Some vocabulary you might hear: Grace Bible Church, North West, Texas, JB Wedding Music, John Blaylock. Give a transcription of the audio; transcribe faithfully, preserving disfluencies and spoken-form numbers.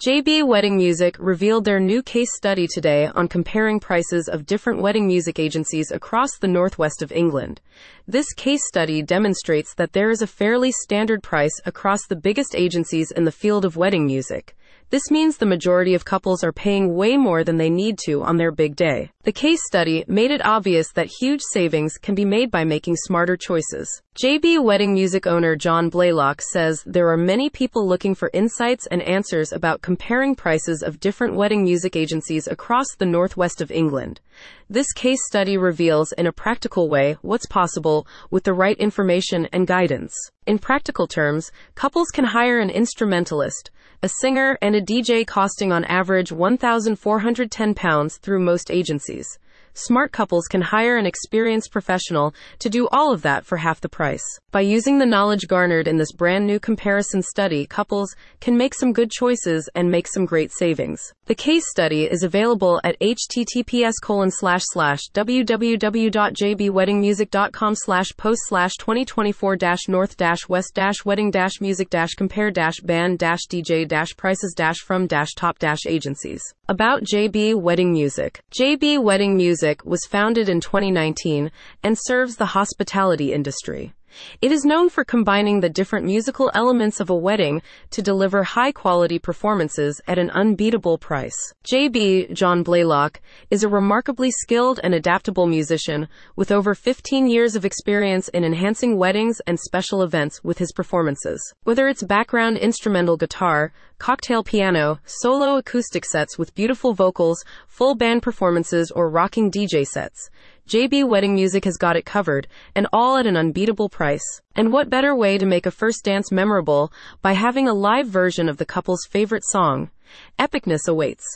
J B Wedding Music revealed their new case study today on comparing prices of different wedding music agencies across the northwest of England. This case study demonstrates that there is a fairly standard price across the biggest agencies in the field of wedding music. This means the majority of couples are paying way more than they need to on their big day. The case study made it obvious that huge savings can be made by making smarter choices. J B Wedding Music owner John Blaylock says there are many people looking for insights and answers about comparing prices of different wedding music agencies across the northwest of England. This case study reveals in a practical way what's possible with the right information and guidance. In practical terms, couples can hire an instrumentalist, a singer, and a D J costing on average one thousand four hundred ten pounds through most agencies. Smart couples can hire an experienced professional to do all of that for half the price. By using the knowledge garnered in this brand new comparison study, couples can make some good choices and make some great savings. The case study is available at h t t p s colon slash slash w w w dot j b wedding music dot com slash post slash twenty twenty-four dash north dash west dash wedding dash music dash compare dash band dash d j dash prices dash from dash top dash agencies. About J B Wedding Music. J B Wedding Music was founded in twenty nineteen and serves the hospitality industry. It is known for combining the different musical elements of a wedding to deliver high-quality performances at an unbeatable price. J B John Blaylock is a remarkably skilled and adaptable musician with over fifteen years of experience in enhancing weddings and special events with his performances. Whether it's background instrumental guitar, cocktail piano, solo acoustic sets with beautiful vocals, full band performances, or rocking D J sets, J B Wedding Music has got it covered, and all at an unbeatable price. And what better way to make a first dance memorable by having a live version of the couple's favorite song? Epicness awaits.